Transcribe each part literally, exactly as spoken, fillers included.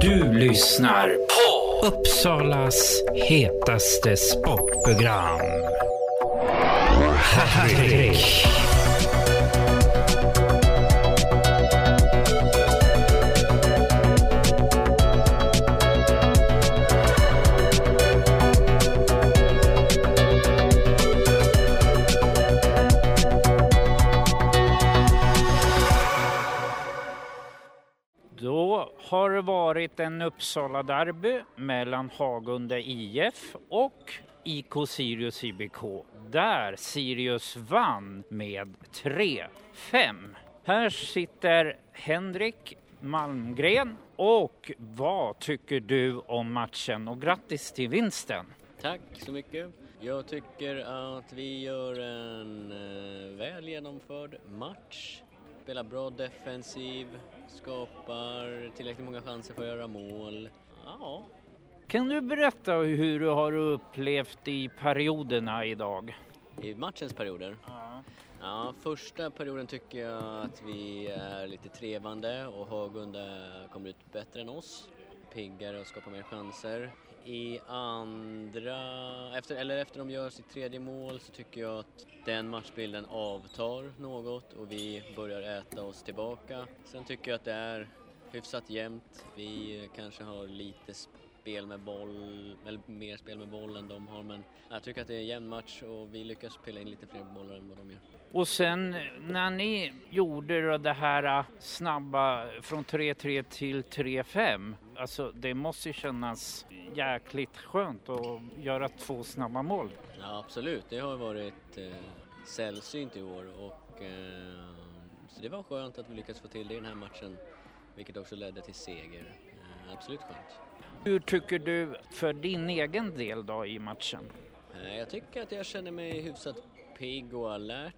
Du lyssnar på Uppsalas hetaste sportprogram. Henrik har det varit en Uppsala derby mellan Hagunde I F och I K Sirius I B K, där Sirius vann med tre fem. Här sitter Henrik Malmgren, och vad tycker du om matchen och grattis till vinsten? Tack så mycket. Jag tycker att vi gör en väl genomförd match. Spelar bra defensiv, skapar tillräckligt många chanser för att göra mål. Ja. Kan du berätta hur du har upplevt i perioderna idag? I matchens perioder? Ja. Ja, första perioden tycker jag att vi är lite trevande och Hagunde kommer ut bättre än oss. Piggare och skapar mer chanser. I andra, efter, eller efter de gör sitt tredje mål, så tycker jag att den matchbilden avtar något och vi börjar äta oss tillbaka. Sen tycker jag att det är hyfsat jämnt. Vi kanske har lite spel med boll, eller mer spel med boll än de har, men jag tycker att det är en jämn match och vi lyckas spela in lite fler bollar än vad de gör. Och sen när ni gjorde det här snabba från tre tre till tre fem, alltså det måste ju kännas jäkligt skönt att göra två snabba mål. Ja, absolut, det har varit eh, sällsynt i år och eh, så det var skönt att vi lyckats få till det i den här matchen, vilket också ledde till seger. Eh, absolut skönt. Hur tycker du för din egen del då i matchen? Eh, jag tycker att jag känner mig hyfsat pigg och alert.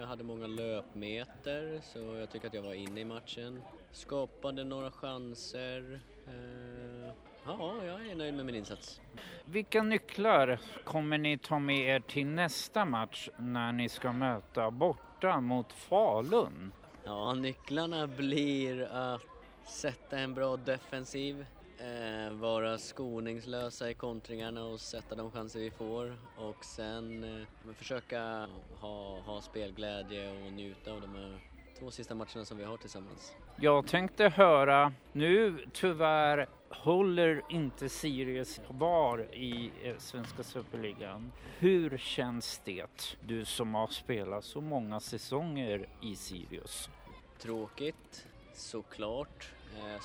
Jag hade många löpmeter, så jag tycker att jag var inne i matchen. Skapade några chanser. Ja, jag är nöjd med min insats. Vilka nycklar kommer ni ta med er till nästa match när ni ska möta borta mot Falun? Ja, nycklarna blir att sätta en bra defensiv. Eh, vara skoningslösa i kontringarna och sätta de chanser vi får, och sen eh, försöka ha, ha spelglädje och njuta av de här två sista matcherna som vi har tillsammans. Jag tänkte höra, nu tyvärr håller inte Sirius kvar i eh, Svenska Superligan. Hur känns det, du som har spelat så många säsonger i Sirius? Tråkigt, såklart.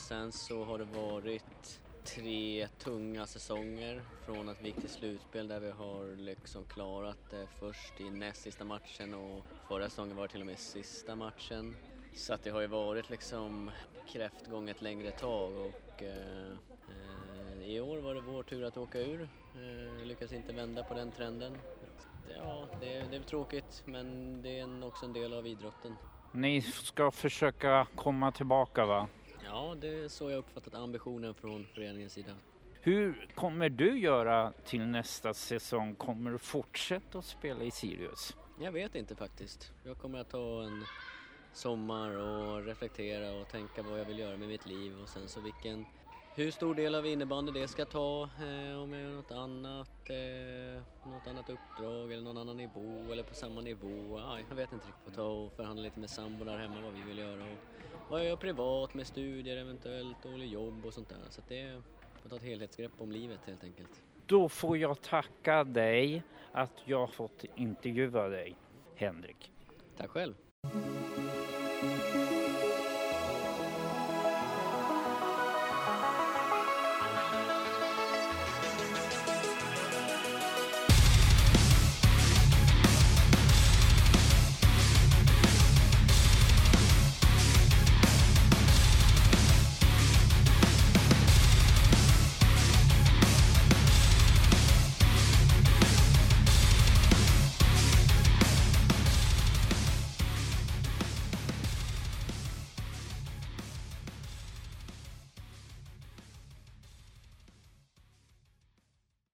Sen så har det varit tre tunga säsonger från ett viktigt slutspel där vi har liksom klarat det först i näst sista matchen, och förra säsongen var det till och med sista matchen. Så att det har ju varit liksom kräftgång ett längre tag, och eh, i år var det vår tur att åka ur. Eh, lyckas inte vända på den trenden. Ja, det, det är tråkigt, men det är också en del av idrotten. Ni ska försöka komma tillbaka, va? Ja, det är så jag uppfattat ambitionen från föreningens sida. Hur kommer du göra till nästa säsong? Kommer du fortsätta att spela i Sirius? Jag vet inte faktiskt. Jag kommer att ta en sommar och reflektera och tänka vad jag vill göra med mitt liv. Och sen så vilken, hur stor del av innebandy det ska ta. Eh, om jag gör något annat, eh, något annat uppdrag eller någon annan nivå eller på samma nivå. Ah, jag vet inte riktigt. Ta och förhandla lite med sambo där hemma vad vi vill göra. Och vad jag gör privat med studier eventuellt och jobb och sånt där. Så att det är att ta ett helhetsgrepp om livet helt enkelt. Då får jag tacka dig att jag har fått intervjua dig, Henrik. Tack själv.